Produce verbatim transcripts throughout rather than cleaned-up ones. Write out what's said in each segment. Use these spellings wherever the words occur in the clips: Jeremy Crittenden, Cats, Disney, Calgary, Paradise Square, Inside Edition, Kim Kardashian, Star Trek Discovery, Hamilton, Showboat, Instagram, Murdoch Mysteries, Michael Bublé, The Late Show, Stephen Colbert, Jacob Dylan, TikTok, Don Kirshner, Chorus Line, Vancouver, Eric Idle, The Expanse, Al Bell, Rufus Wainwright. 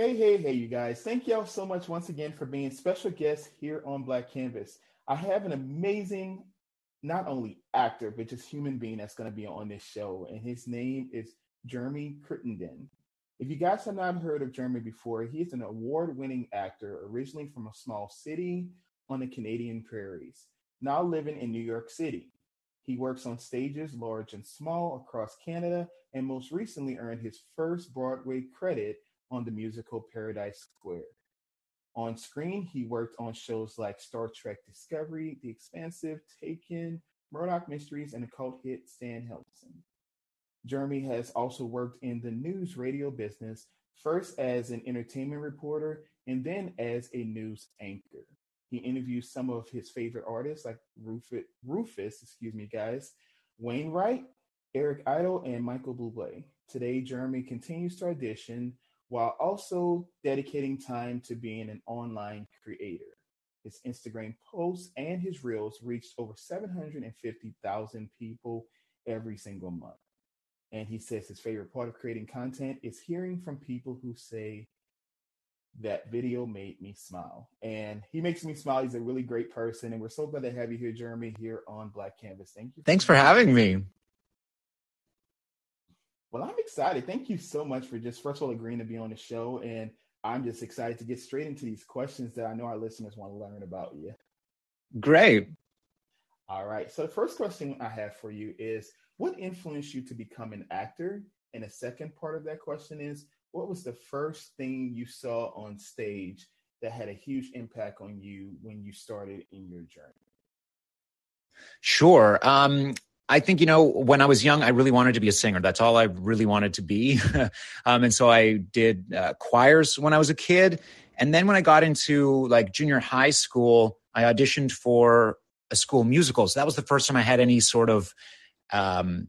Hey, hey, hey, you guys. Thank y'all so much once again for being special guests here on Black Canvas. I have an amazing, not only actor, but just human being that's going to be on this show. And his name is Jeremy Crittenden. If you guys have not heard of Jeremy before, he is an award-winning actor, originally from a small city on the Canadian prairies, now living in New York City. He works on stages large and small across Canada, and most recently earned his first Broadway credit on the musical Paradise Square. On screen, he worked on shows like Star Trek Discovery, The Expanse, Taken, Murdoch Mysteries, and the cult hit Stan Helmson. Jeremy has also worked in the news radio business, first as an entertainment reporter and then as a news anchor. He interviews some of his favorite artists like Rufus, Rufus excuse me, guys, Wainwright, Eric Idle, and Michael Bublé. Today, Jeremy continues to audition while also dedicating time to being an online creator. His Instagram posts and his reels reached over seven hundred fifty thousand people every single month. And he says his favorite part of creating content is hearing from people who say, that video made me smile. And he makes me smile. He's a really great person. And we're so glad to have you here, Jeremy, here on Black Canvas. Thank you. Thanks for having me. Well, I'm excited. Thank you so much for just, first of all, agreeing to be on the show. And I'm just excited to get straight into these questions that I know our listeners want to learn about you. Great. All right. So the first question I have for you is, what influenced you to become an actor? And the second part of that question is, what was the first thing you saw on stage that had a huge impact on you when you started in your journey? Sure. Um, I think, you know, when I was young, I really wanted to be a singer. That's all I really wanted to be. um, and so I did uh, choirs when I was a kid. And then when I got into like junior high school, I auditioned for a school musical. So that was the first time I had any sort of um,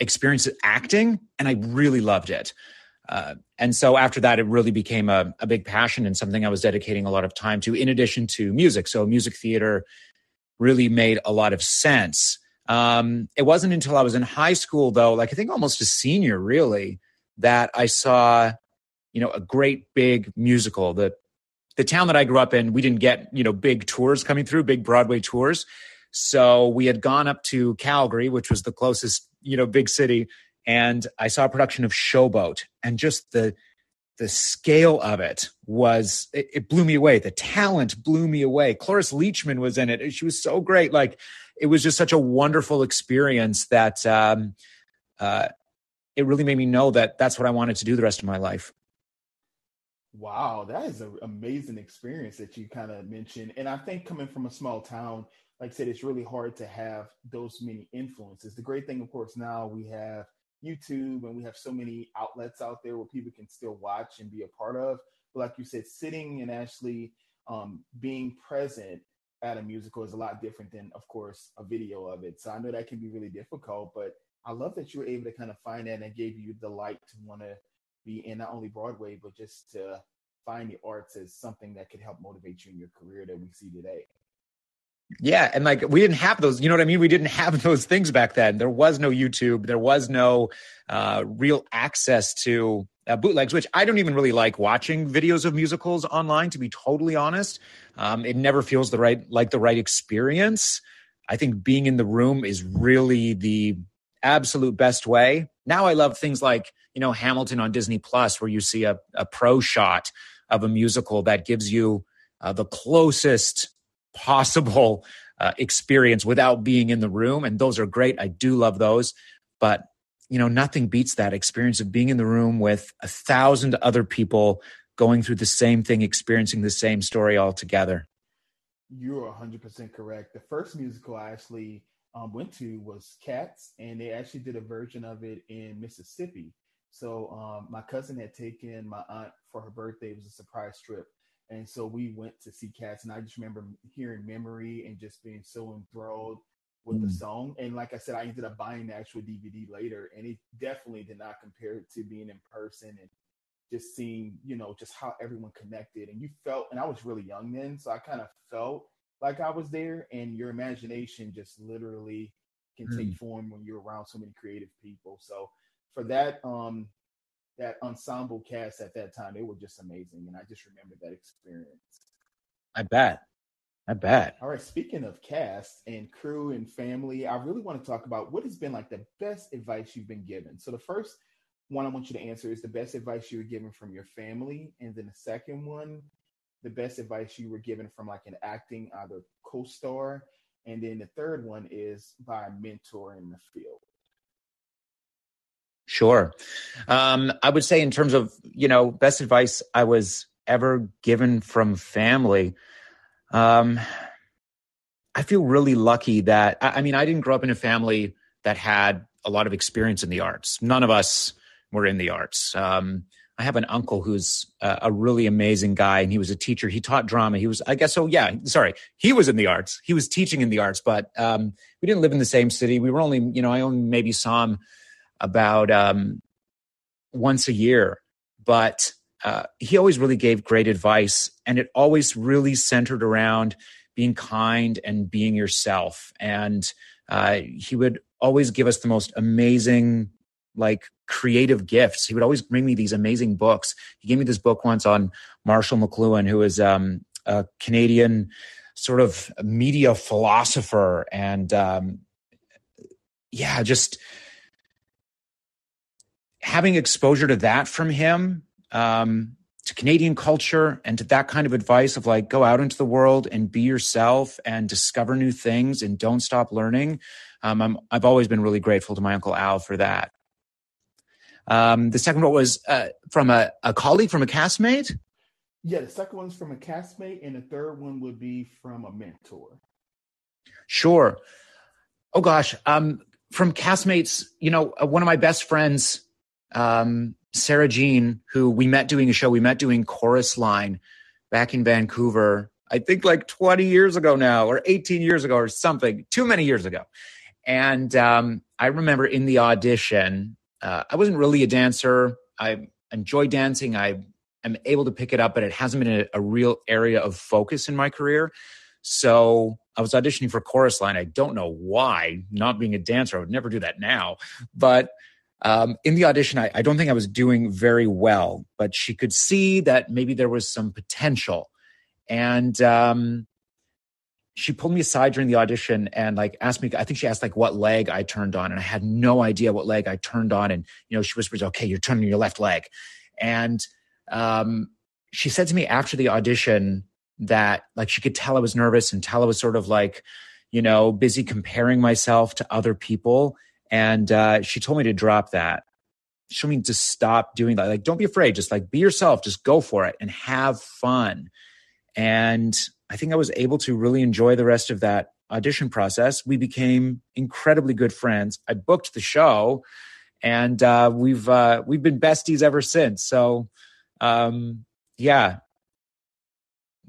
experience acting. And I really loved it. Uh, and so after that, it really became a, a big passion and something I was dedicating a lot of time to, in addition to music. So music theater really made a lot of sense. Um, it wasn't until I was in high school, though, like I think almost a senior, really, that I saw, you know, a great big musical. The the town that I grew up in, we didn't get, you know, big tours coming through, big Broadway tours. So we had gone up to Calgary, which was the closest, you know, big city. And I saw a production of Showboat, and just the the scale of it was, it, it blew me away. The talent blew me away. Cloris Leachman was in it. And she was so great. Like, it was just such a wonderful experience that um, uh, it really made me know that that's what I wanted to do the rest of my life. Wow, that is an amazing experience that you kind of mentioned. And I think coming from a small town, like I said, it's really hard to have those many influences. The great thing, of course, now we have YouTube, and we have so many outlets out there where people can still watch and be a part of. But like you said, sitting and actually um, being present at a musical is a lot different than, of course, a video of it. So I know that can be really difficult, but I love that you were able to kind of find that, and it gave you the light to want to be in not only Broadway, but just to find the arts as something that could help motivate you in your career that we see today. Yeah. And like, we didn't have those, you know what I mean? We didn't have those things back then. There was no YouTube. There was no uh, real access to uh, bootlegs, which I don't even really like watching videos of musicals online, to be totally honest. Um, it never feels the right, like the right experience. I think being in the room is really the absolute best way. Now I love things like, you know, Hamilton on Disney Plus, where you see a, a pro shot of a musical that gives you uh, the closest possible uh, experience without being in the room. And those are great. I do love those. But, you know, nothing beats that experience of being in the room with a thousand other people going through the same thing, experiencing the same story all together. You're one hundred percent correct. The first musical I actually um, went to was Cats, and they actually did a version of it in Mississippi. So um, my cousin had taken my aunt for her birthday. It was a surprise trip. And so we went to see Cats, and I just remember hearing Memory and just being so enthralled with mm. the song. And like I said, I ended up buying the actual D V D later, and it definitely did not compare to being in person and just seeing, you know, just how everyone connected. And you felt, and I was really young then, so I kind of felt like I was there, and your imagination just literally can mm. take form when you're around so many creative people. So for that, um, that ensemble cast at that time, they were just amazing. And I just remember that experience. I bet. I bet. All right. Speaking of cast and crew and family, I really want to talk about what has been like the best advice you've been given. So the first one I want you to answer is the best advice you were given from your family. And then the second one, the best advice you were given from like an acting either co-star. And then the third one is by a mentor in the field. Sure. Um, I would say in terms of, you know, best advice I was ever given from family. Um, I feel really lucky that, I, I mean, I didn't grow up in a family that had a lot of experience in the arts. None of us were in the arts. Um, I have an uncle who's a, a really amazing guy, and he was a teacher. He taught drama. He was, I guess, oh yeah, sorry. He was in the arts. He was teaching in the arts, but um, we didn't live in the same city. We were only, you know, I only maybe saw him about um, once a year, but uh, he always really gave great advice, and it always really centered around being kind and being yourself. And uh, he would always give us the most amazing, like, creative gifts. He would always bring me these amazing books. He gave me this book once on Marshall McLuhan, who is um, a Canadian sort of media philosopher. And um, yeah, just having exposure to that from him, um, to Canadian culture and to that kind of advice of like, go out into the world and be yourself and discover new things and don't stop learning. Um, I'm, I've always been really grateful to my Uncle Al for that. Um, the second one was uh, from a, a colleague, from a castmate. Yeah, the second one's from a castmate, and the third one would be from a mentor. Sure. Oh gosh, um, from castmates, you know, uh, one of my best friends, Um, Sarah Jean, who we met doing a show, we met doing Chorus Line back in Vancouver, I think like twenty years ago now, or eighteen years ago or something, too many years ago. And um, I remember in the audition, uh, I wasn't really a dancer. I enjoy dancing. I am able to pick it up, but it hasn't been a, a real area of focus in my career. So I was auditioning for Chorus Line. I don't know why, not being a dancer, I would never do that now, but Um, in the audition, I, I don't think I was doing very well, but she could see that maybe there was some potential. And um, she pulled me aside during the audition and like asked me, I think she asked like what leg I turned on. And I had no idea what leg I turned on. And, you know, she whispers, okay, you're turning your left leg. And um, she said to me after the audition that like she could tell I was nervous and tell I was sort of like, you know, busy comparing myself to other people. And uh, she told me to drop that. She told me to stop doing that. Like, don't be afraid. Just like be yourself. Just go for it and have fun. And I think I was able to really enjoy the rest of that audition process. We became incredibly good friends. I booked the show, and uh, we've uh, we've been besties ever since. So, um, yeah,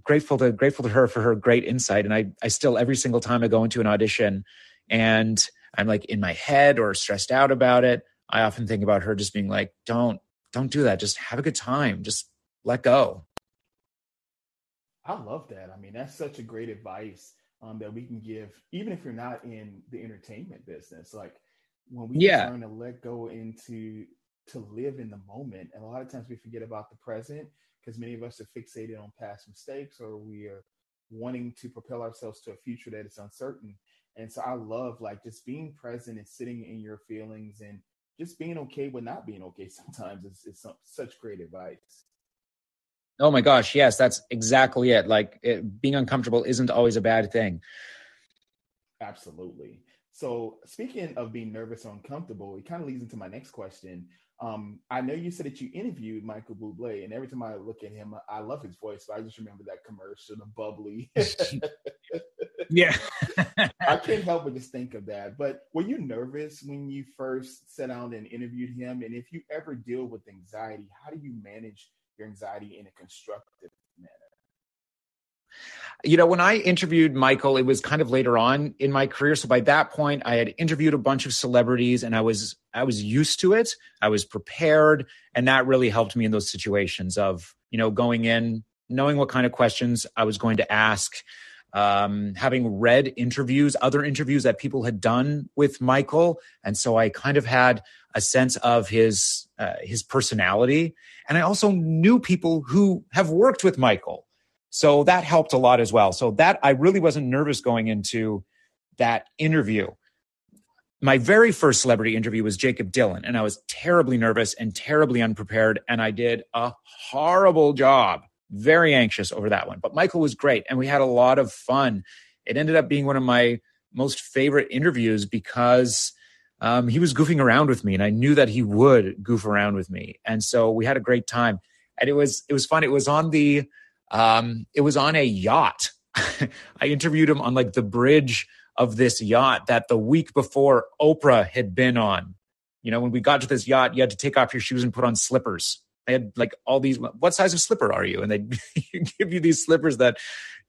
grateful to grateful to her for her great insight. And I I still every single time I go into an audition, and I'm like in my head or stressed out about it, I often think about her just being like, don't, don't do that. Just have a good time. Just let go. I love that. I mean, that's such a great advice um, that we can give, even if you're not in the entertainment business. Like when we yeah. learn to let go into, to live in the moment. And a lot of times we forget about the present because many of us are fixated on past mistakes, or we are wanting to propel ourselves to a future that is uncertain. And so I love like just being present and sitting in your feelings and just being okay with not being okay sometimes is, is some, such great advice. Oh my gosh. Yes, that's exactly it. Like it, being uncomfortable isn't always a bad thing. Absolutely. So speaking of being nervous or uncomfortable, it kind of leads into my next question. Um, I know you said that you interviewed Michael Bublé, and every time I look at him, I love his voice. But I just remember that commercial, the bubbly. Yeah. I can't help but just think of that. But were you nervous when you first sat down and interviewed him? And if you ever deal with anxiety, how do you manage your anxiety in a constructive manner? You know, when I interviewed Michael, it was kind of later on in my career. So by that point, I had interviewed a bunch of celebrities, and I was I was used to it. I was prepared, and that really helped me in those situations of, you know, going in, knowing what kind of questions I was going to ask, um, having read interviews, other interviews that people had done with Michael. And so I kind of had a sense of his, uh, his personality. And I also knew people who have worked with Michael. So that helped a lot as well. So that I really wasn't nervous going into that interview. My very first celebrity interview was Jacob Dylan, and I was terribly nervous and terribly unprepared, and I did a horrible job. Very anxious over that one. But Michael was great, and we had a lot of fun. It ended up being one of my most favorite interviews because um, he was goofing around with me, and I knew that he would goof around with me. And so we had a great time. And it was it was fun. It was on the um, it was on a yacht. I interviewed him on like the bridge of this yacht that the week before Oprah had been on. You know, when we got to this yacht, you had to take off your shoes and put on slippers. They had like all these, what size of slipper are you? And they give you these slippers that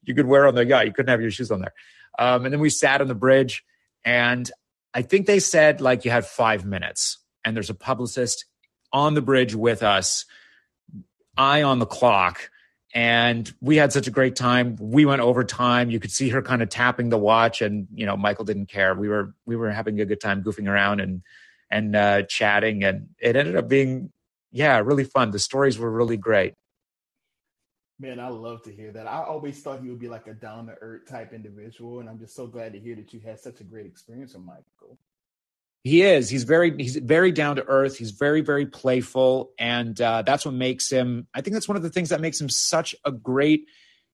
you could wear on the yacht. You couldn't have your shoes on there. Um, and then we sat on the bridge, and I think they said like you had five minutes and there's a publicist on the bridge with us, eye on the clock. And we had such a great time. We went over time. You could see her kind of tapping the watch, and you know Michael didn't care. We were we were having a good time goofing around and and uh, chatting, and it ended up being yeah really fun. The stories were really great. Man, I love to hear that. I always thought he would be like a down to earth type individual, and I'm just so glad to hear that you had such a great experience with Michael. He is. He's very, he's very down to earth. He's very, very playful. And uh, that's what makes him, I think that's one of the things that makes him such a great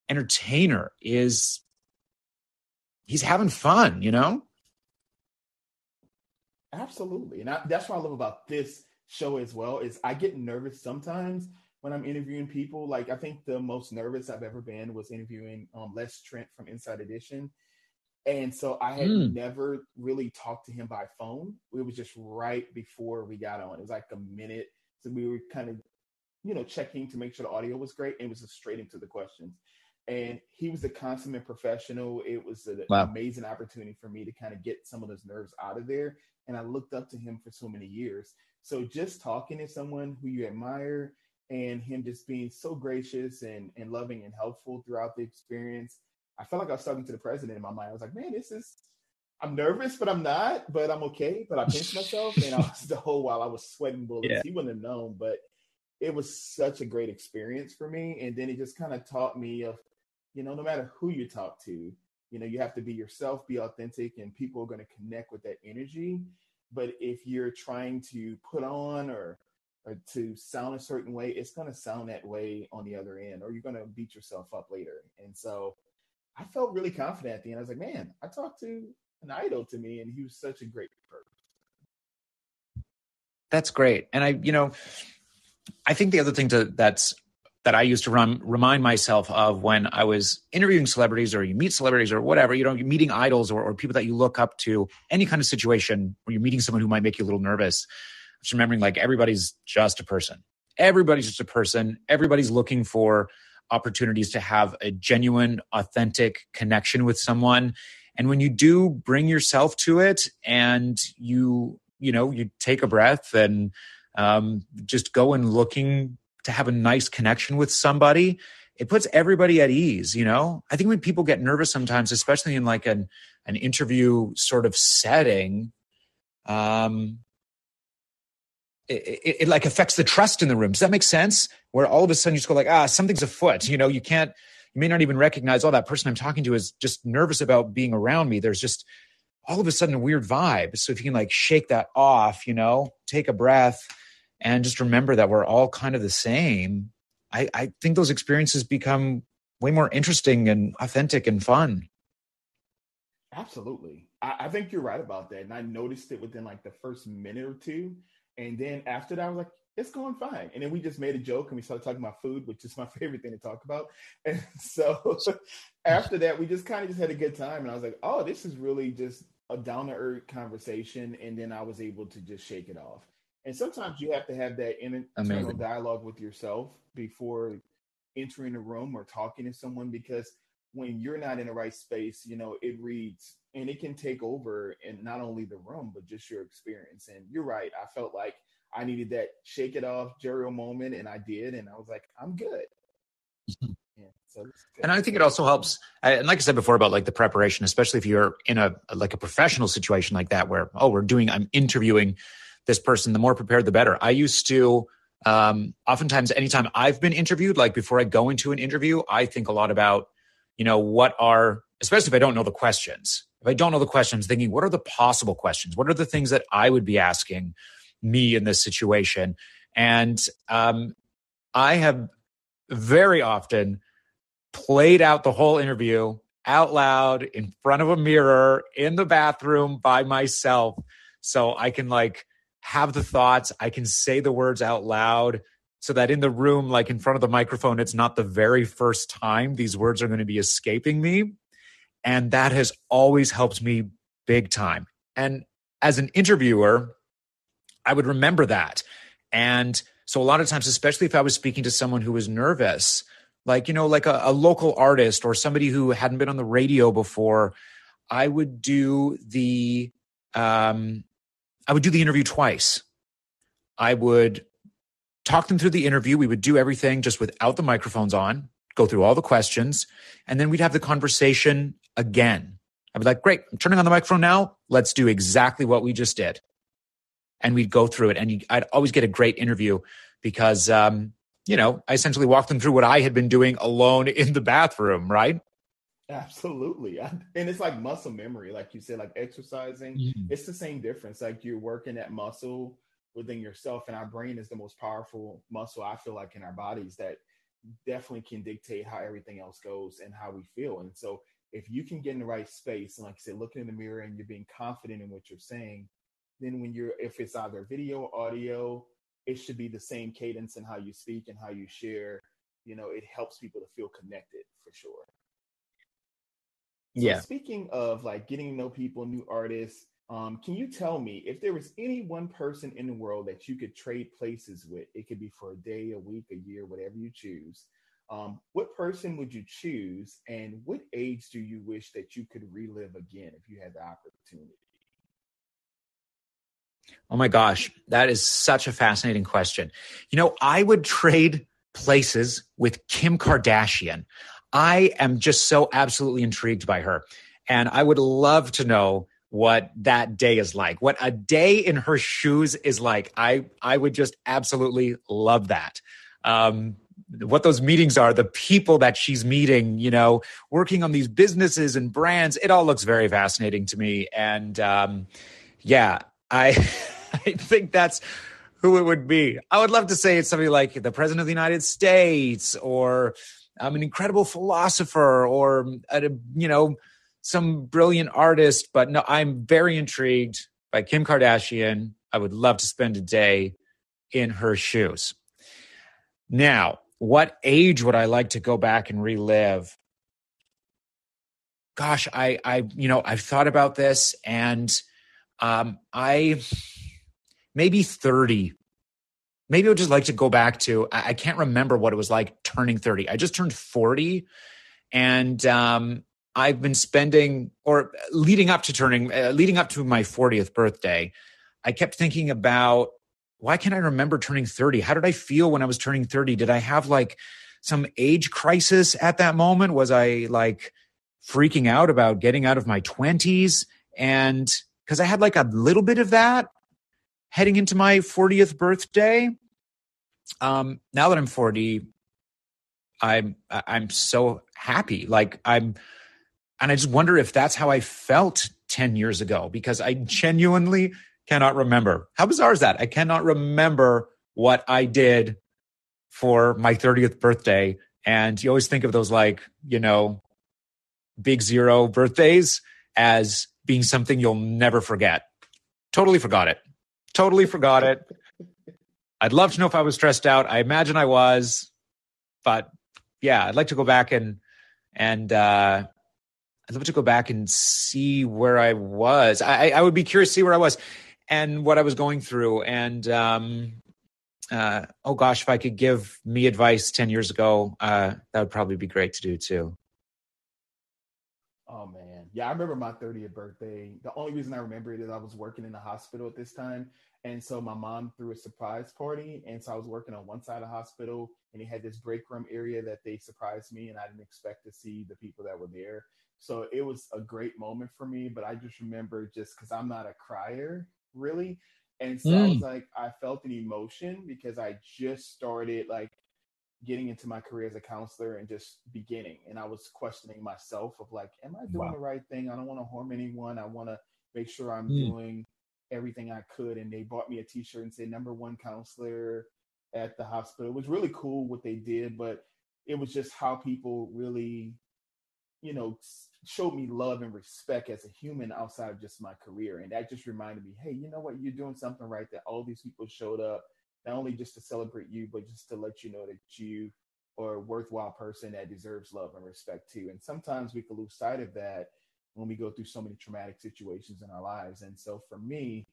entertainer, is he's having fun, you know? Absolutely. And I, that's what I love about this show as well, is I get nervous sometimes when I'm interviewing people. Like, I think the most nervous I've ever been was interviewing um, Les Trent from Inside Edition. And so I had mm. never really talked to him by phone. It was just right before we got on. It was like a minute. So we were kind of, you know, checking to make sure the audio was great. And it was just straight into the questions. And he was a consummate professional. It was an wow. amazing opportunity for me to kind of get some of those nerves out of there. And I looked up to him for so many years. So just talking to someone who you admire, and him just being so gracious and, and loving and helpful throughout the experience, I felt like I was talking to the president in my mind. I was like, man, this is, I'm nervous, but I'm not, but I'm okay. But I pinched myself, and I was, the whole while I was sweating bullets. Yeah. He wouldn't have known, but it was such a great experience for me. And then it just kind of taught me of, you know, no matter who you talk to, you know, you have to be yourself, be authentic, and people are going to connect with that energy. But if you're trying to put on or or to sound a certain way, it's going to sound that way on the other end, or you're going to beat yourself up later. And so I felt really confident at the end. I was like, man, I talked to an idol to me, and he was such a great person. That's great. And I, you know, I think the other thing to, that's, that I used to rem- remind myself of when I was interviewing celebrities, or you meet celebrities or whatever, you know, you're meeting idols or, or people that you look up to, any kind of situation where you're meeting someone who might make you a little nervous. Just remembering like, everybody's just a person. Everybody's just a person. Everybody's looking for opportunities to have a genuine, authentic connection with someone. And when you do bring yourself to it, and you, you know, you take a breath and um, just go and looking to have a nice connection with somebody, it puts everybody at ease. You know, I think when people get nervous sometimes, especially in like an, an interview sort of setting, um, It, it, it like affects the trust in the room. Does that make sense? Where all of a sudden you just go like, ah, something's afoot. You know, you can't, you may not even recognize, oh, that person I'm talking to is just nervous about being around me. There's just all of a sudden a weird vibe. So if you can like shake that off, you know, take a breath and just remember that we're all kind of the same. I, I think those experiences become way more interesting and authentic and fun. Absolutely. I, I think you're right about that. And I noticed it within like the first minute or two. And then after that, I was like, it's going fine. And then we just made a joke, and we started talking about food, which is my favorite thing to talk about. And so after that, we just kind of just had a good time. And I was like, oh, this is really just a down-to-earth conversation. And then I was able to just shake it off. And sometimes you have to have that internal Amazing. dialogue with yourself before entering a room or talking to someone, because when you're not in the right space, you know, it reads, and it can take over in not only the room, but just your experience. And you're right. I felt like I needed that shake it off Jerry moment, and I did. And I was like, I'm good. And I think it also helps. And like I said before about like the preparation, especially if you're in a like a professional situation like that, where, oh, we're doing, I'm interviewing this person, the more prepared, the better. I used to, um, oftentimes anytime I've been interviewed, like before I go into an interview, I think a lot about, you know, what are, especially if I don't know the questions, if I don't know the questions, thinking, what are the possible questions? What are the things that I would be asking me in this situation? And um, I have very often played out the whole interview out loud in front of a mirror in the bathroom by myself. So I can like have the thoughts. I can say the words out loud so that in the room, like in front of the microphone, it's not the very first time these words are going to be escaping me. And that has always helped me big time. And as an interviewer, I would remember that. And so a lot of times, especially if I was speaking to someone who was nervous, like, you know, like a, a local artist or somebody who hadn't been on the radio before, I would do the, um, I would do the interview twice. I would talk them through the interview. We would do everything just without the microphones on, go through all the questions, and then we'd have the conversation again. I'd be like, great, I'm turning on the microphone now. Let's do exactly what we just did. And we'd go through it. And you, I'd always get a great interview because, um, you know, I essentially walked them through what I had been doing alone in the bathroom, right? Absolutely. And it's like muscle memory, like you said, like exercising. Mm-hmm. It's the same difference. Like you're working that muscle within yourself, and our brain is the most powerful muscle, I feel like, in our bodies that definitely can dictate how everything else goes and how we feel. And so if you can get in the right space, and like I said, looking in the mirror and you're being confident in what you're saying, then when you're, if it's either video, audio, it should be the same cadence in how you speak and how you share. You know, it helps people to feel connected for sure. So yeah. Speaking of like getting to know people, new artists, um, can you tell me if there was any one person in the world that you could trade places with? It could be for a day, a week, a year, whatever you choose. Um, what person would you choose, and what age do you wish that you could relive again if you had the opportunity? Oh my gosh, that is such a fascinating question. You know, I would trade places with Kim Kardashian. I am just so absolutely intrigued by her. And I would love to know what that day is like, what a day in her shoes is like. I, I would just absolutely love that. Um, what those meetings are, the people that she's meeting, you know, working on these businesses and brands, it all looks very fascinating to me. And um, yeah, I, I think that's who it would be. I would love to say it's somebody like the president of the United States, or um, an incredible philosopher, or a, you know, some brilliant artist. But no, I'm very intrigued by Kim Kardashian. I would love to spend a day in her shoes. Now, what age would I like to go back and relive? Gosh, I, I, you know, I've thought about this, and. Um, I maybe thirty, maybe I would just like to go back to, I, I can't remember what it was like turning thirty. I just turned forty, and, um, I've been spending or leading up to turning, uh, leading up to my fortieth birthday. I kept thinking about, why can't I remember turning thirty? How did I feel when I was turning thirty? Did I have like some age crisis at that moment? Was I like freaking out about getting out of my twenties? And because I had like a little bit of that heading into my fortieth birthday. Um, now that I'm forty, I'm I'm so happy. Like I'm, and I just wonder if that's how I felt ten years ago, because I genuinely cannot remember. How bizarre is that? I cannot remember what I did for my thirtieth birthday. And you always think of those like, you know, big zero birthdays as being something you'll never forget. Totally forgot it. Totally forgot it. I'd love to know if I was stressed out. I imagine I was, but yeah, I'd like to go back and, and uh, I'd love to go back and see where I was. I, I would be curious to see where I was and what I was going through. And, um, uh, oh gosh, if I could give me advice ten years ago, uh, that would probably be great to do too. Oh man. Yeah, I remember my thirtieth birthday. The only reason I remember it is I was working in the hospital at this time. And so my mom threw a surprise party. And so I was working on one side of the hospital, and they had this break room area that they surprised me, and I didn't expect to see the people that were there. So it was a great moment for me. But I just remember, just because I'm not a crier, really. And so mm. I was like, I felt an emotion because I just started like getting into my career as a counselor and just beginning. And I was questioning myself of like, am I doing wow. the right thing? I don't want to harm anyone. I want to make sure I'm mm. doing everything I could. And they bought me a t-shirt and said, number one counselor at the hospital. It was really cool what they did, but it was just how people really, you know, showed me love and respect as a human outside of just my career. And that just reminded me, hey, you know what? You're doing something right, that all these people showed up, not only just to celebrate you, but just to let you know that you are a worthwhile person that deserves love and respect too. And sometimes we can lose sight of that when we go through so many traumatic situations in our lives. And so for me,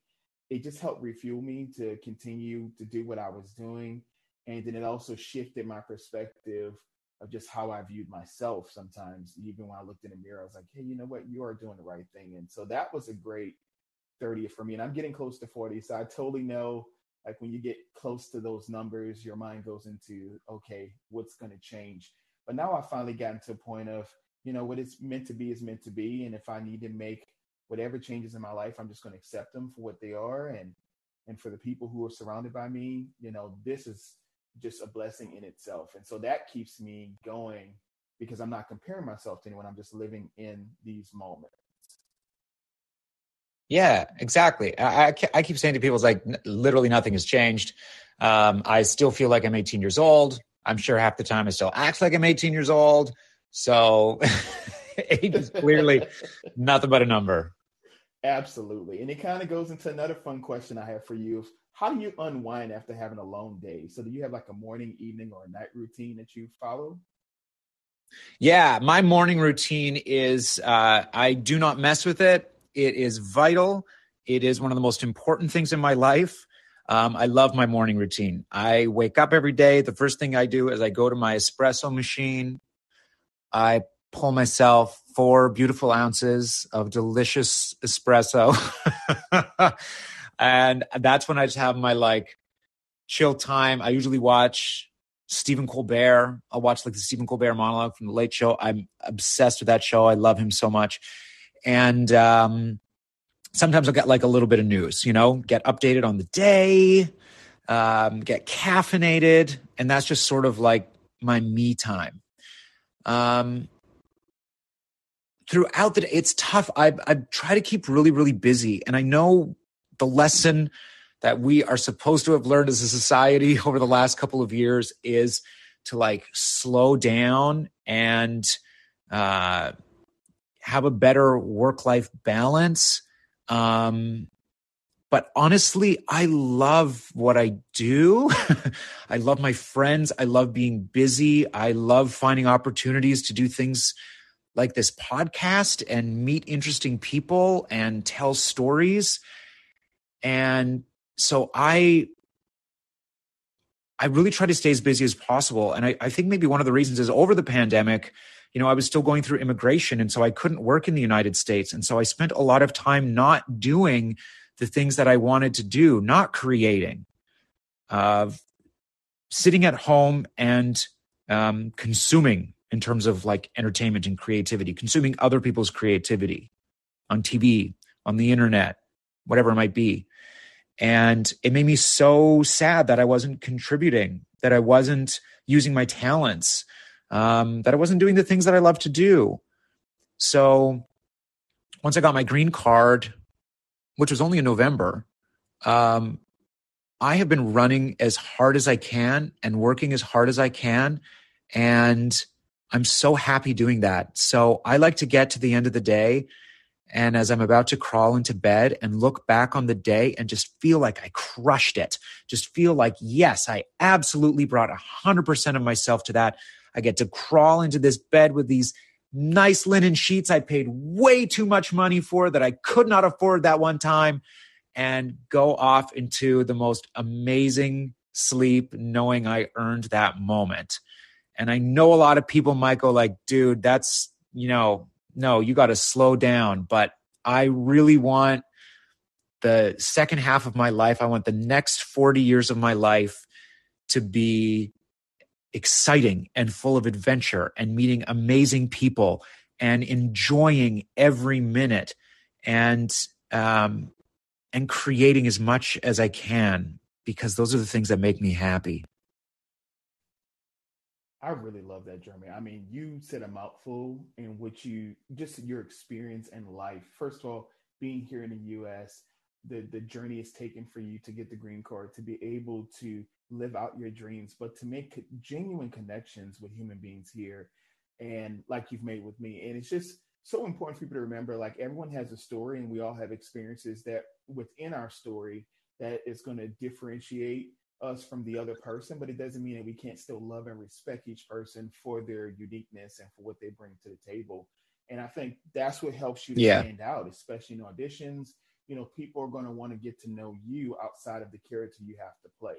it just helped refuel me to continue to do what I was doing. And then it also shifted my perspective of just how I viewed myself sometimes. Even when I looked in the mirror, I was like, hey, you know what? You are doing the right thing. And so that was a great thirtieth for me. And I'm getting close to forty. So I totally know, like, when you get close to those numbers, your mind goes into, okay, what's going to change? But now I finally gotten to a point of, you know, what it's meant to be is meant to be. And if I need to make whatever changes in my life, I'm just going to accept them for what they are. And, and for the people who are surrounded by me, you know, this is just a blessing in itself. And so that keeps me going because I'm not comparing myself to anyone. I'm just living in these moments. Yeah, exactly. I, I keep saying to people, it's like, literally nothing has changed. Um, I still feel like I'm eighteen years old. I'm sure half the time I still act like I'm eighteen years old. So age is clearly nothing but a number. Absolutely. And it kind of goes into another fun question I have for you. How do you unwind after having a long day? So do you have like a morning, evening, or a night routine that you follow? Yeah, my morning routine is uh, I do not mess with it. It is vital. It is one of the most important things in my life. Um, I love my morning routine. I wake up every day. The first thing I do is I go to my espresso machine. I pull myself four beautiful ounces of delicious espresso. And that's when I just have my like chill time. I usually watch Stephen Colbert. I'll watch like the Stephen Colbert monologue from The Late Show. I'm obsessed with that show. I love him so much. And um, sometimes I'll get like a little bit of news, you know, get updated on the day, um, get caffeinated. And that's just sort of like my me time. Um, throughout the day, it's tough. I, I try to keep really, really busy. And I know the lesson that we are supposed to have learned as a society over the last couple of years is to like slow down and, uh, have a better work-life balance. Um, but honestly, I love what I do. I love my friends. I love being busy. I love finding opportunities to do things like this podcast and meet interesting people and tell stories. And so I, I really try to stay as busy as possible. And I, I think maybe one of the reasons is over the pandemic, you know, I was still going through immigration, and so I couldn't work in the United States. And so I spent a lot of time not doing the things that I wanted to do, not creating, uh, sitting at home and um, consuming in terms of like entertainment and creativity, consuming other people's creativity on T V, on the internet, whatever it might be. And it made me so sad that I wasn't contributing, that I wasn't using my talents, Um, that I wasn't doing the things that I love to do. So once I got my green card, which was only in November, um, I have been running as hard as I can and working as hard as I can. And I'm so happy doing that. So I like to get to the end of the day, and as I'm about to crawl into bed, and look back on the day and just feel like I crushed it. Just feel like, yes, I absolutely brought one hundred percent of myself to that. I get to crawl into this bed with these nice linen sheets I paid way too much money for that I could not afford that one time, and go off into the most amazing sleep knowing I earned that moment. And I know a lot of people, Michael, like, dude, that's, you know, no, you got to slow down. But I really want the second half of my life, I want the next forty years of my life to be exciting and full of adventure and meeting amazing people and enjoying every minute and um, and creating as much as I can, because those are the things that make me happy. I really love that, Jeremy. I mean, you said a mouthful in which you, just your experience in life. First of all, being here in the U S, the, the journey is taken for you to get the green card, to be able to live out your dreams, but to make genuine connections with human beings here, and like you've made with me. And it's just so important for people to remember, like, everyone has a story, and we all have experiences that within our story that is going to differentiate us from the other person, but it doesn't mean that we can't still love and respect each person for their uniqueness and for what they bring to the table. And I think that's what helps you to yeah. stand out, especially in auditions. You know, people are going to want to get to know you outside of the character you have to play.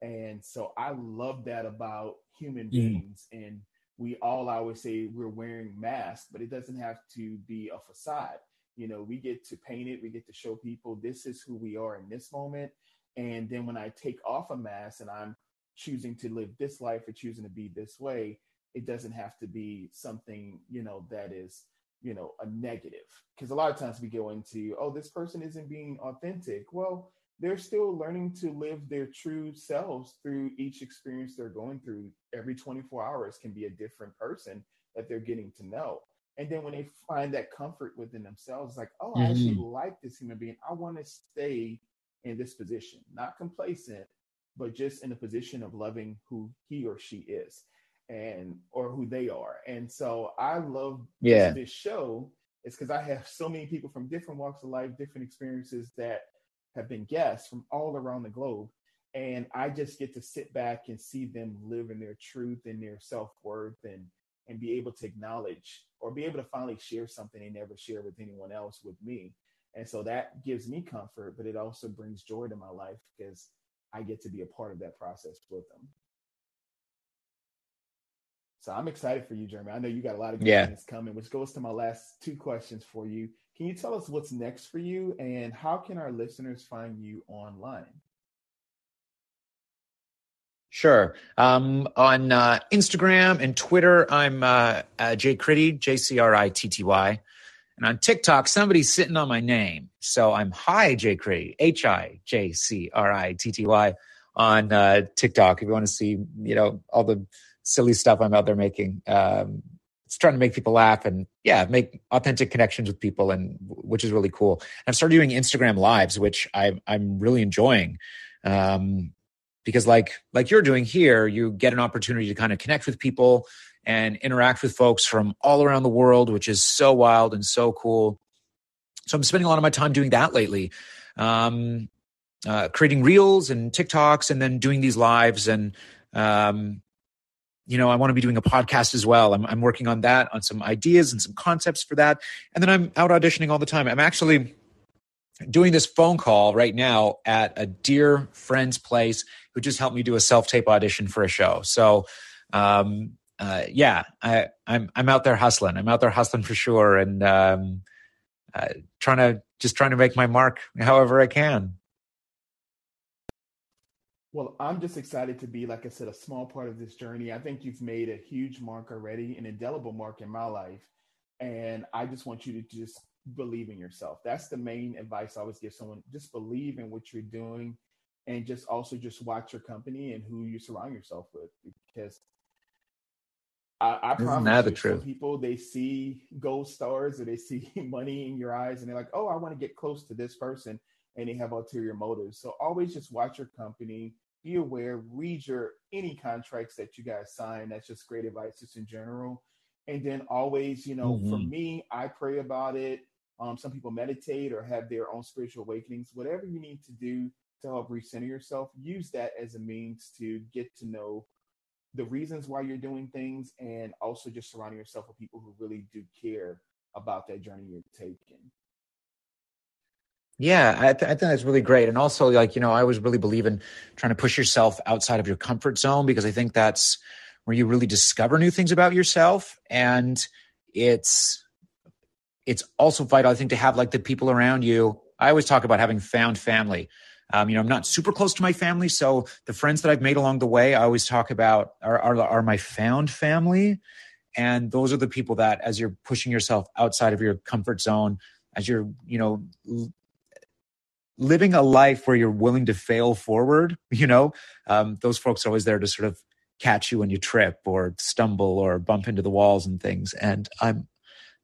And so I love that about human mm. beings. And we all always say we're wearing masks, but it doesn't have to be a facade. You know, we get to paint it. We get to show people this is who we are in this moment. And then when I take off a mask and I'm choosing to live this life or choosing to be this way, it doesn't have to be something, you know, that is, you know, a negative. Because a lot of times we go into, oh, this person isn't being authentic. Well, they're still learning to live their true selves through each experience they're going through. Every twenty-four hours can be a different person that they're getting to know. And then when they find that comfort within themselves, like, oh, mm-hmm. I actually like this human being. I want to stay in this position, not complacent, but just in a position of loving who he or she is, and or who they are. And so I love yeah. this, this show is because I have so many people from different walks of life, different experiences that have been guests from all around the globe. And I just get to sit back and see them live in their truth and their self-worth, and, and be able to acknowledge or be able to finally share something they never share with anyone else with me. And so that gives me comfort, but it also brings joy to my life because I get to be a part of that process with them. So I'm excited for you, Jeremy. I know you got a lot of good yeah. things coming, which goes to my last two questions for you. Can you tell us what's next for you, and how can our listeners find you online? Sure. Um, on uh, Instagram and Twitter, I'm uh, uh, Jay Critty, J C R I T T Y. And on TikTok, somebody's sitting on my name. So I'm Hi Jay Critty, H I J C R I T T Y on uh, TikTok. If you want to see, you know, all the silly stuff I'm out there making. Um, it's trying to make people laugh and, yeah, make authentic connections with people, and which is really cool. I've started doing Instagram Lives, which I, I'm really enjoying. Um, because like like you're doing here, you get an opportunity to kind of connect with people and interact with folks from all around the world, which is so wild and so cool. So I'm spending a lot of my time doing that lately, um, uh, creating reels and TikToks, and then doing these lives. And, um, you know, I want to be doing a podcast as well. I'm, I'm working on that, on some ideas and some concepts for that. And then I'm out auditioning all the time. I'm actually doing this phone call right now at a dear friend's place who just helped me do a self-tape audition for a show. So, um, Uh, yeah, I, I'm I'm out there hustling. I'm out there hustling for sure, and um, uh, trying to just trying to make my mark however I can. Well, I'm just excited to be, like I said, a small part of this journey. I think you've made a huge mark already, an indelible mark in my life, and I just want you to just believe in yourself. That's the main advice I always give someone: just believe in what you're doing, and just also just watch your company and who you surround yourself with, because I, I promise you, some people, they see gold stars or they see money in your eyes and they're like, oh, I want to get close to this person, and they have ulterior motives. So always just watch your company, be aware, read your any contracts that you guys sign. That's just great advice just in general. And then always, you know, mm-hmm. for me, I pray about it. Um, some people meditate or have their own spiritual awakenings. Whatever you need to do to help recenter yourself, use that as a means to get to know the reasons why you're doing things, and also just surrounding yourself with people who really do care about that journey you're taking. Yeah, I, th- I think that's really great. And also, like, you know, I always really believe in trying to push yourself outside of your comfort zone, because I think that's where you really discover new things about yourself. And it's it's also vital, I think, to have like the people around you. I always talk about having found family. Um, you know, I'm not super close to my family, so the friends that I've made along the way, I always talk about are, are, are my found family. And those are the people that, as you're pushing yourself outside of your comfort zone, as you're, you know, l- living a life where you're willing to fail forward, you know, um, those folks are always there to sort of catch you when you trip or stumble or bump into the walls and things. And I'm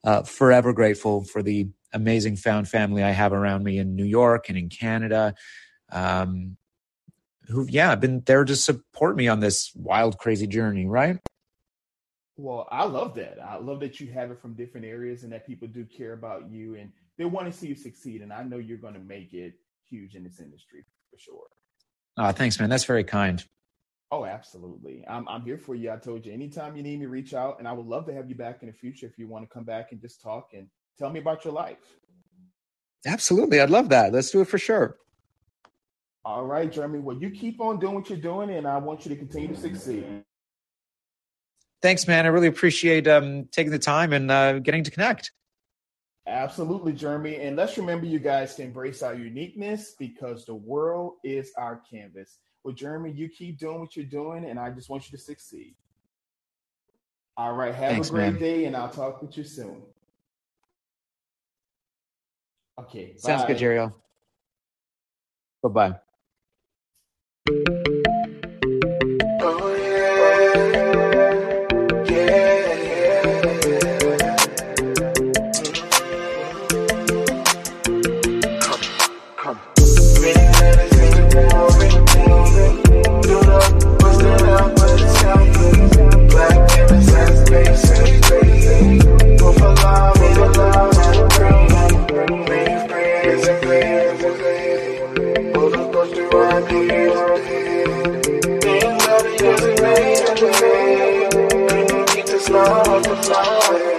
uh, forever grateful for the amazing found family I have around me in New York and in Canada, um, who, yeah, have been there to support me on this wild, crazy journey, right? Well, I love that. I love that you have it from different areas and that people do care about you and they want to see you succeed. And I know you're going to make it huge in this industry for sure. Oh, thanks, man. That's very kind. Oh, absolutely. I'm I'm here for you. I told you, anytime you need me, reach out. And I would love to have you back in the future if you want to come back and just talk and tell me about your life. Absolutely. I'd love that. Let's do it for sure. All right, Jeremy. Well, you keep on doing what you're doing and I want you to continue to succeed. Thanks, man. I really appreciate um, taking the time and uh, getting to connect. Absolutely, Jeremy. And let's remember, you guys, to embrace our uniqueness because the world is our canvas. Well, Jeremy, you keep doing what you're doing, and I just want you to succeed. All right. Have Thanks, a great man. day, and I'll talk with you soon. Okay. Sounds bye. good, Jerry. Bye-bye. Love, love, love.